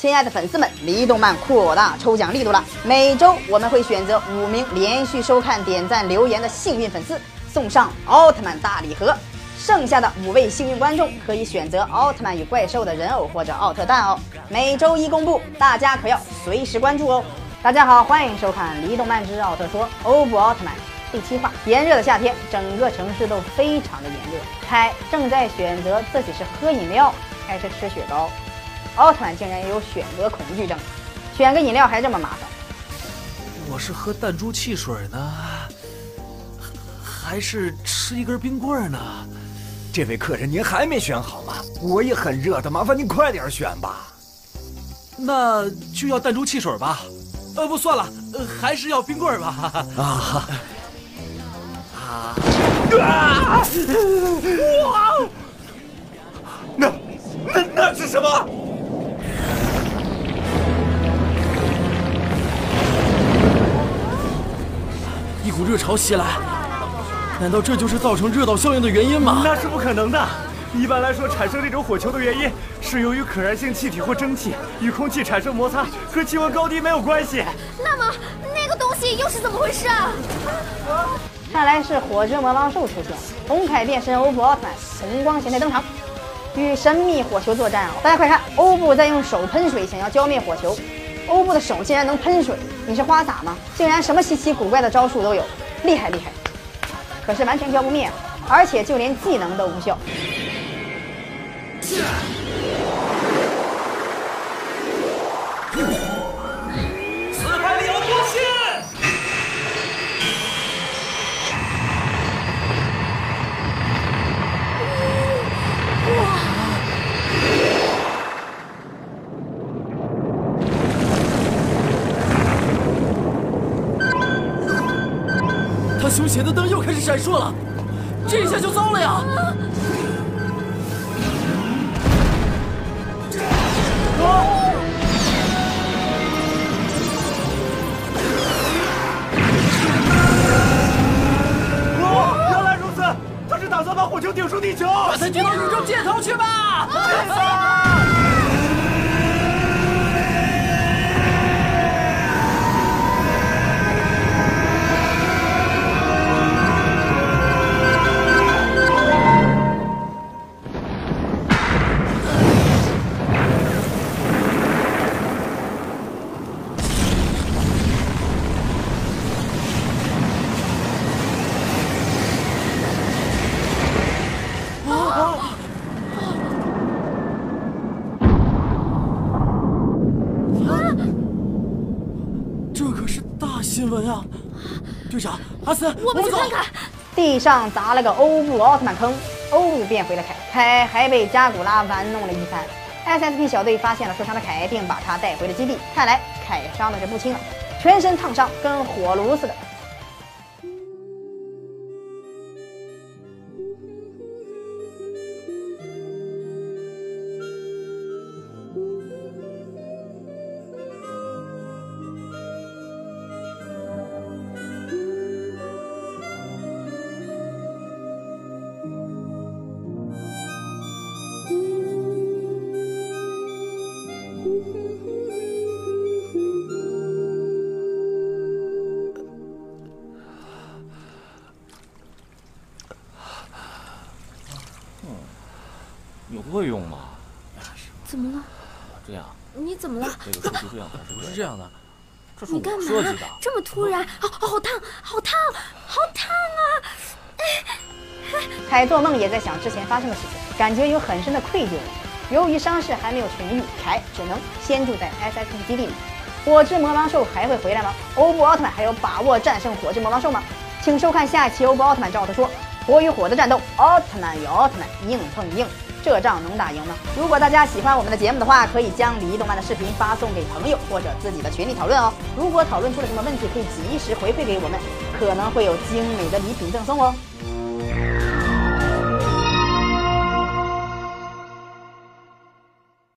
亲爱的粉丝们，离动漫酷我大抽奖力度了！每周我们会选择5名连续收看、点赞、留言的幸运粉丝，送上奥特曼大礼盒。剩下的5位幸运观众可以选择奥特曼与怪兽的人偶或者奥特蛋哦。每周一公布，大家可要随时关注哦。大家好，欢迎收看《离动漫之奥特说》欧布奥特曼第7话。炎热的夏天，整个城市都非常的炎热。凯正在选择自己是喝饮料还是吃雪糕。奥特曼竟然也有选择恐惧症，选个饮料还这么麻烦。我是喝弹珠汽水呢，还是吃一根冰棍呢？这位客人，您还没选好吗？我也很热的，麻烦您快点选吧。那就要弹珠汽水吧。不，算了，还是要冰棍吧。哇！那是什么？一股热潮袭来，难道这就是造成热岛效应的原因吗？那是不可能的。一般来说，产生这种火球的原因是由于可燃性气体或蒸汽与空气产生摩擦，和气温高低没有关系。那么，那个东西又是怎么回事啊？看来是火之魔方兽出现，红凯变身欧布奥特曼，红光形态登场，与神秘火球作战哦。大家快看，欧布在用手喷水，想要浇灭火球。欧布的手竟然能喷水，你是花洒吗？竟然什么稀奇古怪的招数都有，厉害厉害！可是完全浇不灭，而且就连技能都无效。死派里奥多线！哇！他胸前的灯又开始闪烁了，这一下就糟了呀！打算把火球顶出地球，把它顶到宇宙尽头去吧！阿斯，我们去看看。地上砸了个欧布奥特曼坑，欧布变回了凯，凯还被加古拉玩弄了一番。SSP 小队发现了受伤的凯，并把他带回了基地。看来凯伤的是不轻啊，全身烫伤，跟火炉似的。会用吗？怎么了？这样？你怎么了？这个不是这样的，不是这样的，这是我设计的。这么突然，好烫，好烫，好烫啊！凯做梦也在想之前发生的事情，感觉有很深的愧疚。由于伤势还没有痊愈，凯只能先住在 SSP 基地里。火之魔王兽还会回来吗？欧布奥特曼还有把握战胜火之魔王兽吗？请收看下一期《欧布奥特曼之奥特说》，火与火的战斗，奥特曼与奥特曼硬碰硬。这仗能打赢吗？如果大家喜欢我们的节目的话，可以将离动漫的视频发送给朋友或者自己的群里讨论哦。如果讨论出了什么问题，可以及时回馈给我们，可能会有精美的礼品赠送哦。